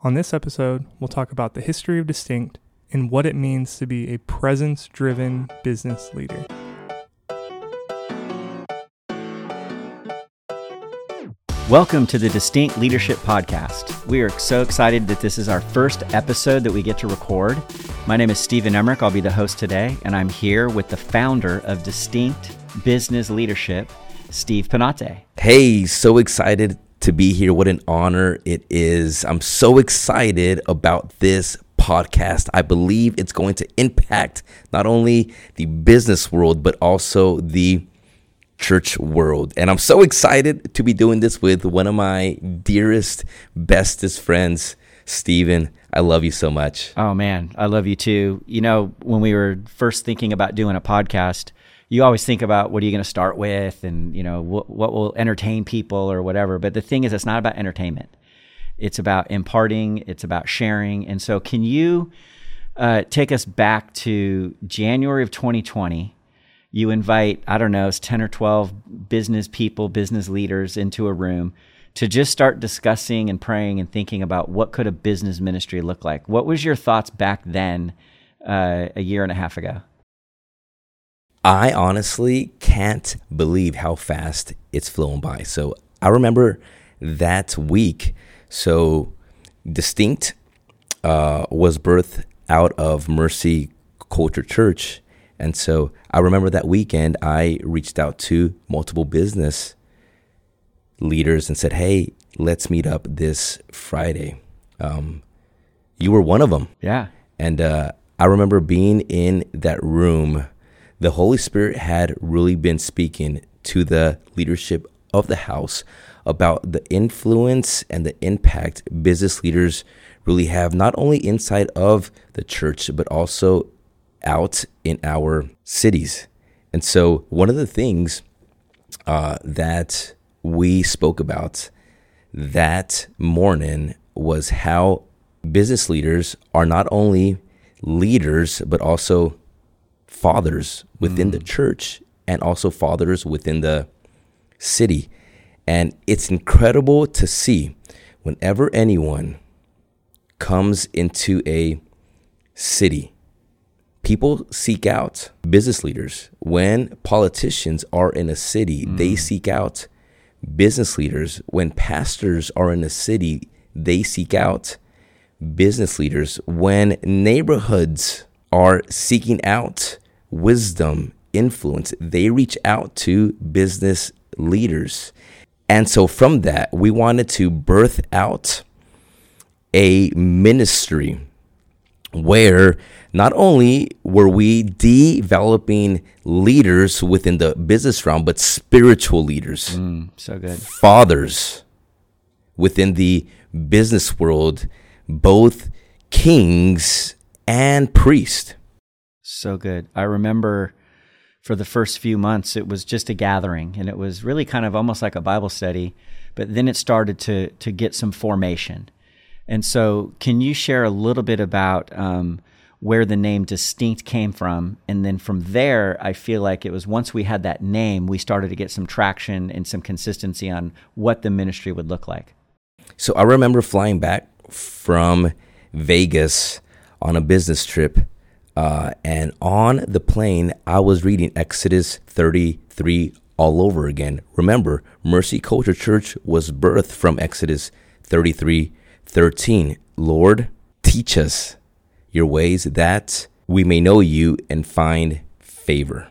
On this episode, we'll talk about the history of Distinct and what it means to be a presence-driven business leader. Welcome to the Distinct Leadership Podcast. We are so excited that this is our first episode that we get to record. My name is Stephen Emmerich. I'll be the host today, and I'm here with the founder of Distinct Business Leadership, Steve Panate. Hey, so excited to be here. What an honor it is. I'm so excited about this podcast. I believe it's going to impact not only the business world, but also the church world. And I'm so excited to be doing this with one of my dearest, bestest friends, Stephen. I love you so much. Oh man, I love you too. You know, when we were first thinking about doing a podcast, you always think about what are you going to start with and, you know, what will entertain people or whatever. But the thing is, it's not about entertainment. It's about imparting, it's about sharing. And so can you take us back to January of 2020? You invite, I don't know, it's 10 or 12 business people, business leaders into a room to just start discussing and praying and thinking about what could a business ministry look like. What was your thoughts back then, a year and a half ago? I honestly can't believe how fast it's flown by. So I remember that week. So Distinct was birthed out of Mercy Culture Church. And so I remember that weekend, I reached out to multiple business leaders and said, hey, let's meet up this Friday. You were one of them. Yeah. And I remember being in that room. The Holy Spirit had really been speaking to the leadership of the house about the influence and the impact business leaders really have, not only inside of the church, but also out in our cities. And so one of the things that we spoke about that morning was how business leaders are not only leaders, but also fathers within the church and also fathers within the city. And it's incredible to see whenever anyone comes into a city, people seek out business leaders. When politicians are in a city, they seek out business leaders. When pastors are in a city, they seek out business leaders. When neighborhoods are seeking out wisdom, influence, they reach out to business leaders. And so from that, we wanted to birth out a ministry where not only were we developing leaders within the business realm, but spiritual leaders, so good, fathers within the business world, both kings and priests. So good. I remember for the first few months, it was just a gathering, and it was really kind of almost like a Bible study, but then it started to get some formation. And so can you share a little bit about where the name Distinct came from? And then from there, I feel like it was once we had that name, we started to get some traction and some consistency on what the ministry would look like. So I remember flying back from Vegas on a business trip. And on the plane, I was reading Exodus 33 all over again. Remember, Mercy Culture Church was birthed from Exodus 33:13, Lord, teach us your ways that we may know you and find favor.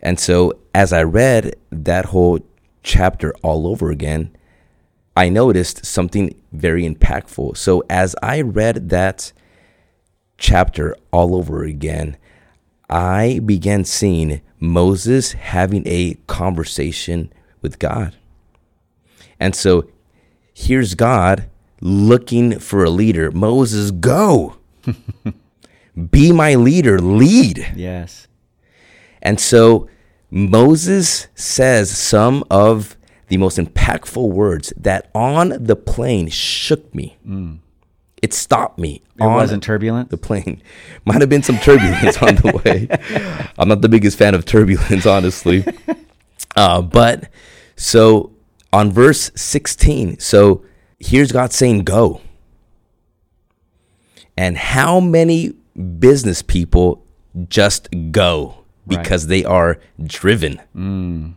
And so as I read that whole chapter all over again, I noticed something very impactful. So as I read that chapter all over again, I began seeing Moses having a conversation with God. And so here's God looking for a leader. Moses, go. Be my leader. Lead. Yes. And so Moses says some of the most impactful words that on the plane shook me. It stopped me. It wasn't turbulent? The plane. Might have been some turbulence on the way. I'm not the biggest fan of turbulence, honestly. But so on verse 16, so here's God saying, go. And how many business people just go because they are driven?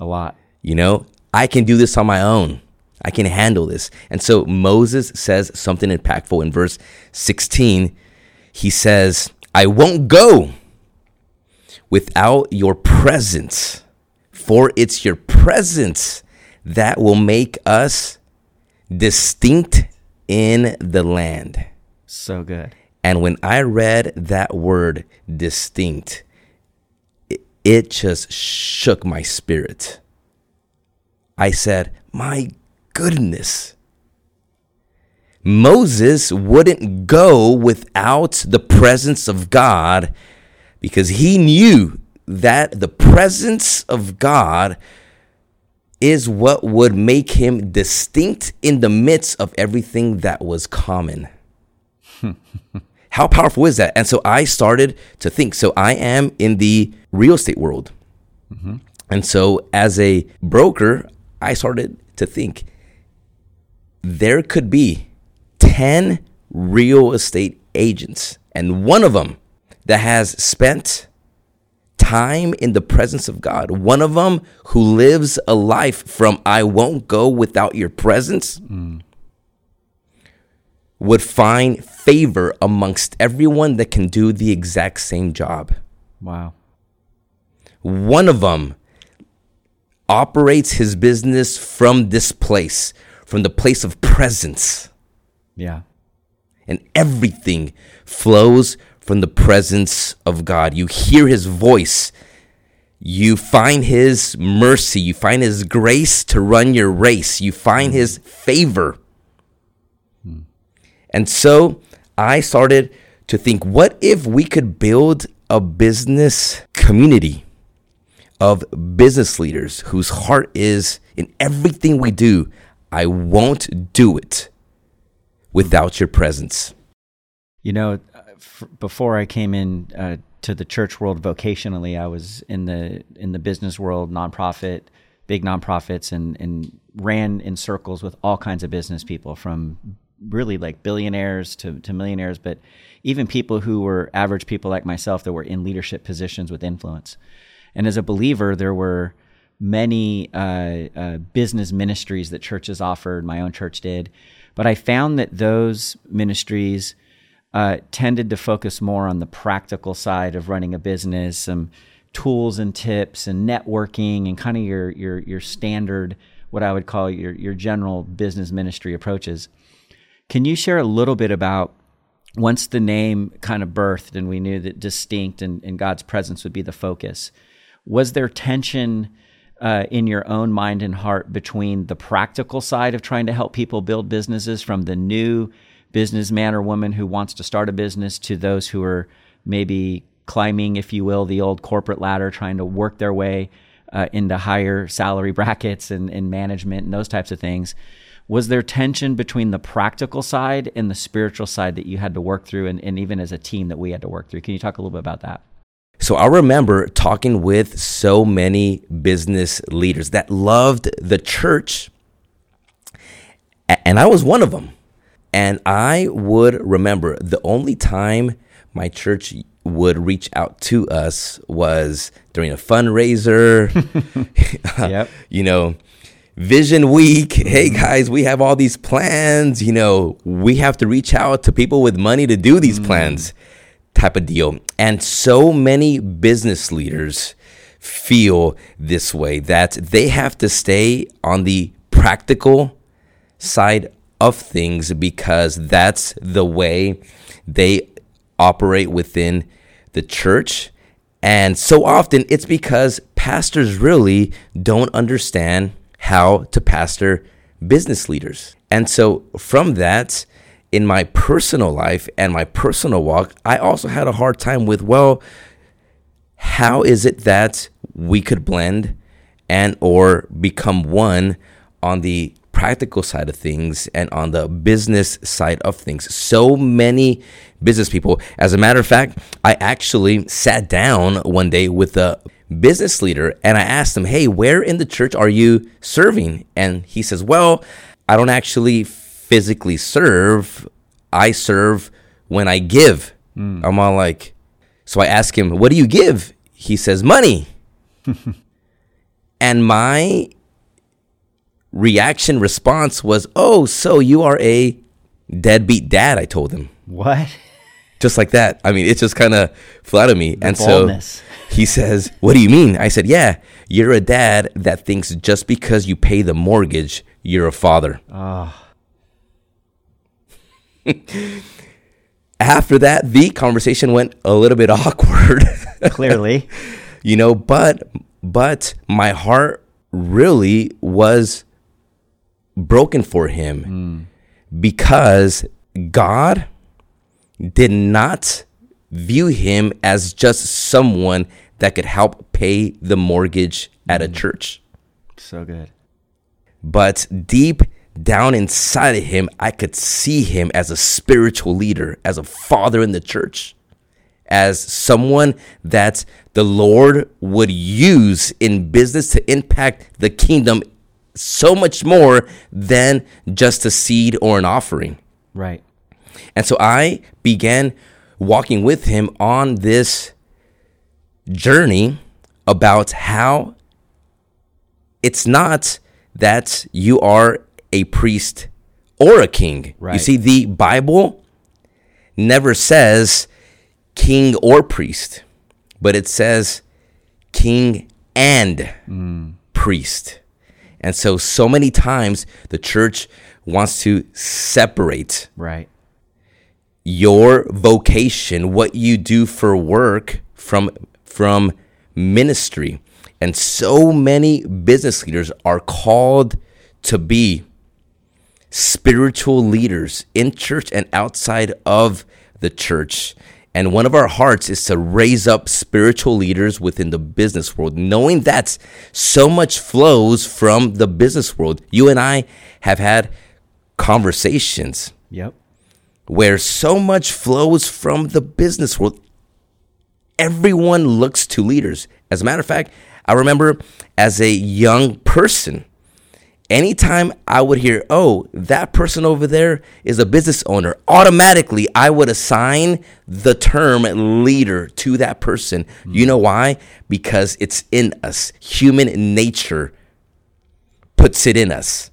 A lot. You know, I can do this on my own. I can handle this. And so Moses says something impactful in verse 16. He says, I won't go without your presence, for it's your presence that will make us distinct in the land. So good. And when I read that word, distinct, it just shook my spirit. I said, my goodness, Moses wouldn't go without the presence of God because he knew that the presence of God is what would make him distinct in the midst of everything that was common. How powerful is that? And so I started to think. So I am in the real estate world. Mm-hmm. And so as a broker, I started to think there could be 10 real estate agents, and one of them that has spent time in the presence of God, one of them who lives a life from I won't go without your presence, would find favor amongst everyone that can do the exact same job. Wow. One of them operates his business from this place, from the place of presence. Yeah. And everything flows from the presence of God. You hear his voice. You find his mercy. You find his grace to run your race. You find his favor. And so I started to think, what if we could build a business community of business leaders whose heart is in everything we do, I won't do it without your presence. You know, before I came in to the church world vocationally, I was in the business world, nonprofit, big nonprofits, and ran in circles with all kinds of business people, from really like billionaires to millionaires, but even people who were average people like myself that were in leadership positions with influence. And as a believer, there were many business ministries that churches offered, my own church did, but I found that those ministries tended to focus more on the practical side of running a business, some tools and tips and networking and kind of your standard, what I would call your general business ministry approaches. Can you share a little bit about, once the name kind of birthed and we knew that distinct and God's presence would be the focus, was there tension in your own mind and heart between the practical side of trying to help people build businesses, from the new businessman or woman who wants to start a business to those who are maybe climbing, if you will, the old corporate ladder, trying to work their way into higher salary brackets and management and those types of things? Was there tension between the practical side and the spiritual side that you had to work through, and even as a team that we had to work through? Can you talk a little bit about that? So I remember talking with so many business leaders that loved the church, and I was one of them. And I would remember the only time my church would reach out to us was during a fundraiser, you know, Vision Week. Hey guys, we have all these plans, you know, we have to reach out to people with money to do these plans type of deal. And so many business leaders feel this way, that they have to stay on the practical side of things because that's the way they operate within the church. And so often it's because pastors really don't understand how to pastor business leaders. And so from that, in my personal life and my personal walk, I also had a hard time with, well, how is it that we could blend and or become one on the practical side of things and on the business side of things? So many business people. As a matter of fact, I actually sat down one day with a business leader and I asked him, hey, where in the church are you serving? And he says, well, I don't actually physically serve. I serve when I give. I'm all like, so I ask him, what do you give? He says, money. And my reaction response was, oh, so you are a deadbeat dad, I told him. What? Just like that. I mean, it just kind of flew out of me. And boldness. So he says, what do you mean? I said, yeah, you're a dad that thinks just because you pay the mortgage, you're a father. After that, the conversation went a little bit awkward. Clearly. You know, but my heart really was broken for him because God did not view him as just someone that could help pay the mortgage at a church. So good. But deep down inside of him, I could see him as a spiritual leader, as a father in the church, as someone that the Lord would use in business to impact the kingdom so much more than just a seed or an offering. Right. And so I began walking with him on this journey about how it's not that you are a priest or a king. Right. You see, the Bible never says king or priest, but it says king and priest. And so many times the church wants to separate. Right. Your vocation, what you do for work, from ministry. And so many business leaders are called to be spiritual leaders in church and outside of the church. And one of our hearts is to raise up spiritual leaders within the business world, knowing that so much flows from the business world. You and I have had conversations. Yep. Where so much flows from the business world. Everyone looks to leaders. As a matter of fact, I remember as a young person, anytime I would hear, oh, that person over there is a business owner, automatically I would assign the term leader to that person. You know why? Because it's in us. Human nature puts it in us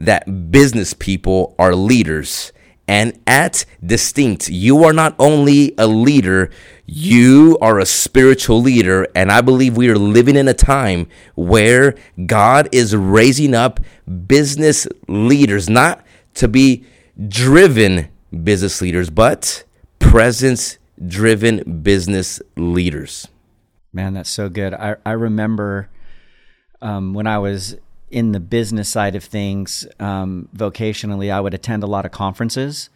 that business people are leaders. And at Distinct, you are not only a leader, you are a spiritual leader. And I believe we are living in a time where God is raising up business leaders, not to be driven business leaders, but presence-driven business leaders. Man, that's so good. I remember when I was in the business side of things, vocationally, I would attend a lot of conferences,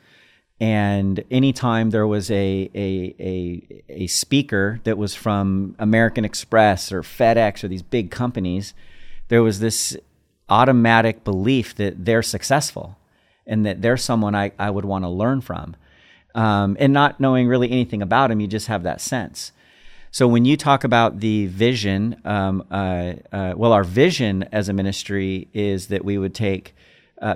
and anytime there was a speaker that was from American Express or FedEx or these big companies, there was this automatic belief that they're successful and that they're someone I would want to learn from. And not knowing really anything about them, you just have that sense. So when you talk about the vision, our vision as a ministry is that we would take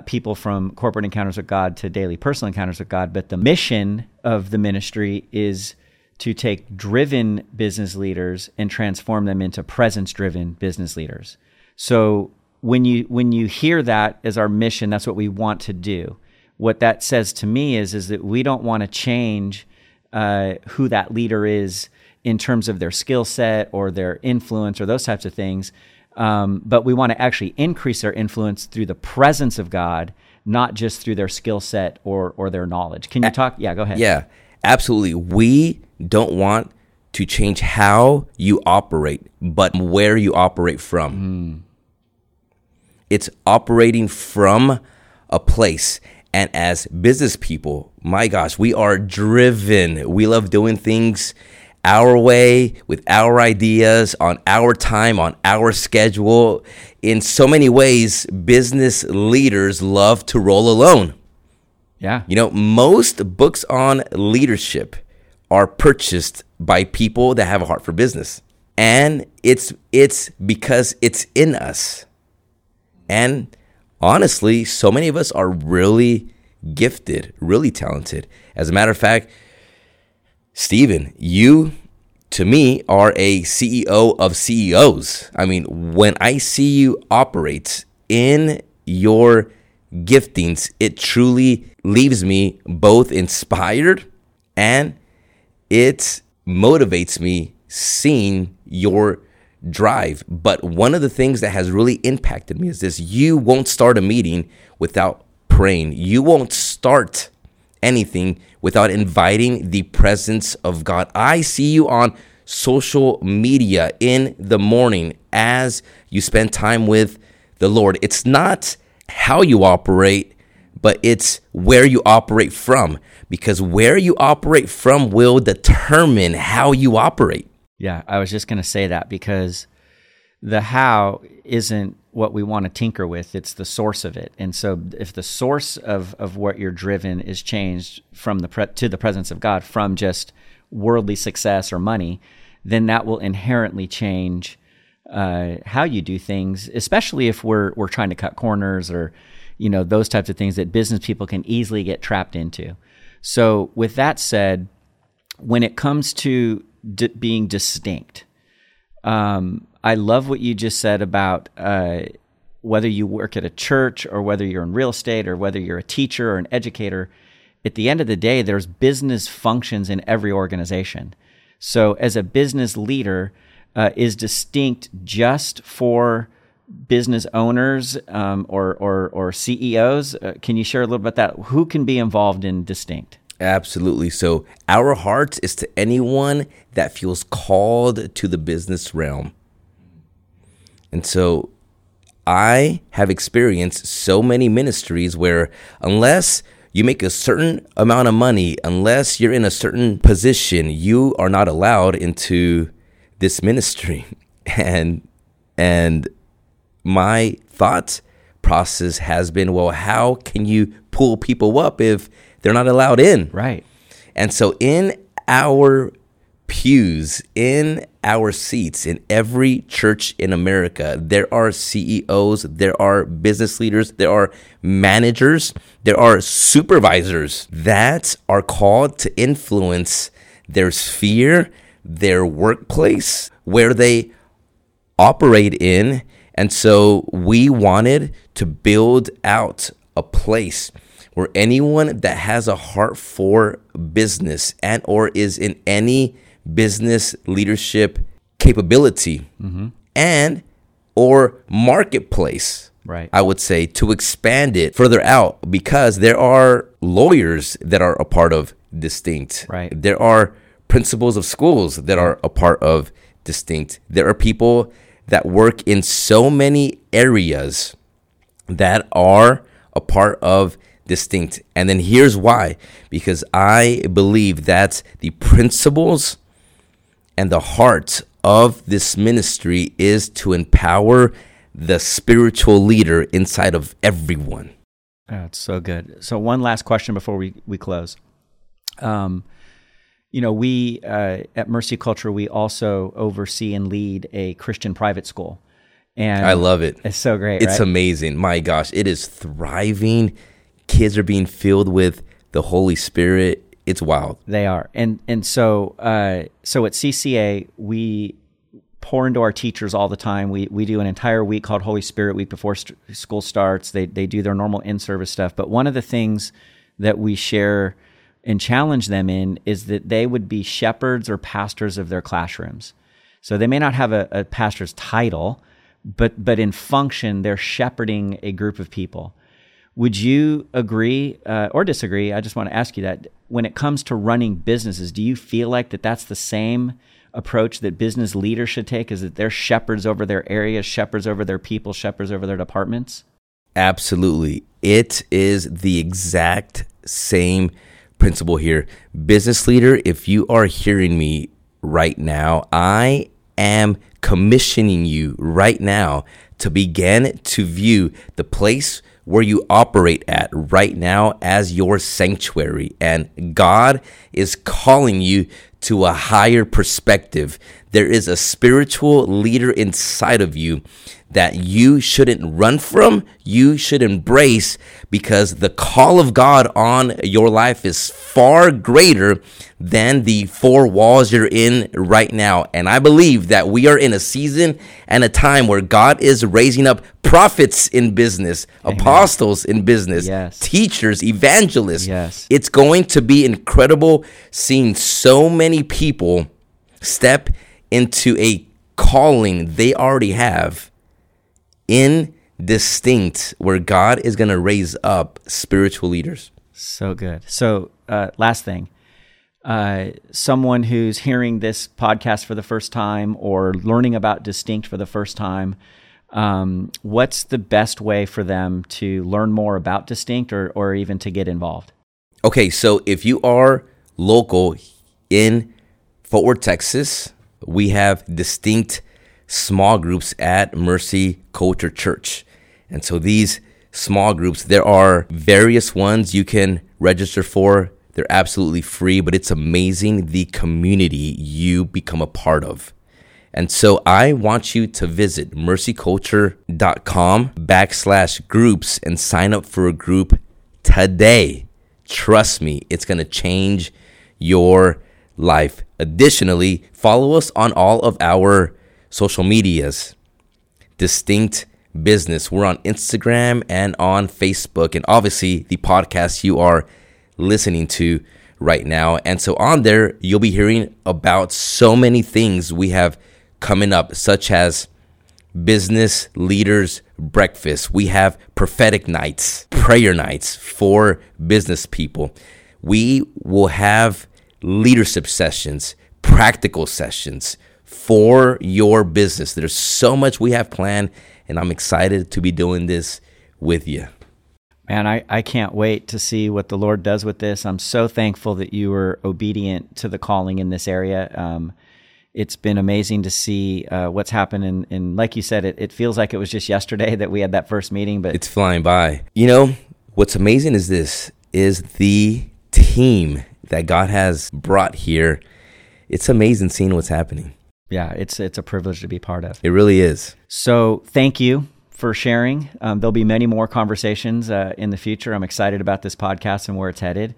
people from corporate encounters with God to daily personal encounters with God. But the mission of the ministry is to take driven business leaders and transform them into presence-driven business leaders. So when you hear that as our mission, that's what we want to do. What that says to me is that we don't want to change who that leader is in terms of their skill set or their influence or those types of things. But we want to actually increase their influence through the presence of God, not just through their skill set or their knowledge. Can you talk? Yeah, go ahead. Yeah, absolutely. We don't want to change how you operate, but where you operate from. It's operating from a place. And as business people, my gosh, we are driven. We love doing things our way, with our ideas, on our time, on our schedule. In so many ways, business leaders love to roll alone. Yeah. You know, most books on leadership are purchased by people that have a heart for business. And it's because it's in us. And honestly, so many of us are really gifted, really talented. As a matter of fact, Stephen, you, to me, are a CEO of CEOs. I mean, when I see you operate in your giftings, it truly leaves me both inspired and it motivates me seeing your drive. But one of the things that has really impacted me is this: you won't start a meeting without praying. You won't start anything without inviting the presence of God. I see you on social media in the morning as you spend time with the Lord. It's not how you operate, but it's where you operate from, because where you operate from will determine how you operate. Yeah, I was just going to say that, because the how isn't what we want to tinker with, it's the source of it. And so if the source of what you're driven is changed from to the presence of God, from just worldly success or money, then that will inherently change how you do things, especially if we're trying to cut corners or, you know, those types of things that business people can easily get trapped into. So with that said, when it comes to being distinct, I love what you just said about whether you work at a church or whether you're in real estate or whether you're a teacher or an educator. At the end of the day, there's business functions in every organization. So as a business leader, is distinct just for business owners or CEOs? Can you share a little bit about that? Who can be involved in distinct? Absolutely. So our heart is to anyone that feels called to the business realm. And so I have experienced so many ministries where unless you make a certain amount of money, unless you're in a certain position, you are not allowed into this ministry. And my thought process has been, well, how can you pull people up if they're not allowed in? Right. And so in our pews, in our seats, in every church in America, there are CEOs, there are business leaders, there are managers, there are supervisors that are called to influence their sphere, their workplace, where they operate in. And so we wanted to build out a place where anyone that has a heart for business and or is in any business leadership capability and or marketplace, right, I would say, to expand it further out, because there are lawyers that are a part of Distinct. Right. There are principals of schools that are a part of Distinct. There are people that work in so many areas that are a part of Distinct. And then here's why: because I believe that the principles and the heart of this ministry is to empower the spiritual leader inside of everyone. That's so good. So one last question before we close. You know, we at Mercy Culture, we also oversee and lead a Christian private school. And I love it. It's so great. It's amazing. My gosh, it is thriving. Kids are being filled with the Holy Spirit. It's wild. They are. And so at CCA, we pour into our teachers all the time. We do an entire week called Holy Spirit Week before school starts. They do their normal in-service stuff. But one of the things that we share and challenge them in is that they would be shepherds or pastors of their classrooms. So they may not have a pastor's title, but in function, they're shepherding a group of people. Would you agree or disagree? I just want to ask you that. When it comes to running businesses, do you feel like that's the same approach that business leaders should take, is that they're shepherds over their areas, shepherds over their people, shepherds over their departments? Absolutely. It is the exact same principle here. Business leader, if you are hearing me right now, I am commissioning you right now to begin to view the place where you operate at right now as your sanctuary. And God is calling you to a higher perspective. There is a spiritual leader inside of you that you shouldn't run from, you should embrace, because the call of God on your life is far greater than the four walls you're in right now. And I believe that we are in a season and a time where God is raising up prophets in business, Amen. Apostles in business, yes. teachers, evangelists. Yes. It's going to be incredible seeing so many people step into a calling they already have in Distinct, where God is going to raise up spiritual leaders. So good. So last thing, someone who's hearing this podcast for the first time or learning about Distinct for the first time, what's the best way for them to learn more about Distinct or even to get involved? Okay, so if you are local in Fort Worth, Texas, we have Distinct small groups at Mercy Culture Church. And so these small groups, there are various ones you can register for. They're absolutely free, but it's amazing the community you become a part of. And so I want you to visit mercyculture.com/groups and sign up for a group today. Trust me, it's going to change your life. Additionally, follow us on all of our social medias, Distinct Business. We're on Instagram and on Facebook, and obviously the podcast you are listening to right now. And so on there, you'll be hearing about so many things we have coming up, such as Business Leaders Breakfast. We have prophetic nights, prayer nights for business people. We will have leadership sessions, practical sessions for your business. There's so much we have planned, and I'm excited to be doing this with you. Man, I can't wait to see what the Lord does with this. I'm so thankful that you were obedient to the calling in this area. It's been amazing to see what's happened. And like you said, it feels like it was just yesterday that we had that first meeting, but it's flying by. You know, what's amazing is this, is the team that God has brought here. It's amazing seeing what's happening. Yeah, it's a privilege to be part of. It really is. So thank you for sharing. There'll be many more conversations in the future. I'm excited about this podcast and where it's headed.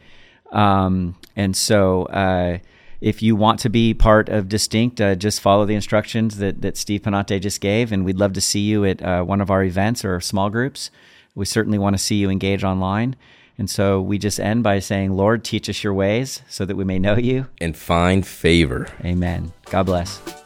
And so if you want to be part of Distinct, just follow the instructions that Steve Panate just gave, and we'd love to see you at one of our events or small groups. We certainly want to see you engage online. And so we just end by saying, Lord, teach us your ways so that we may know you. And find favor. Amen. God bless.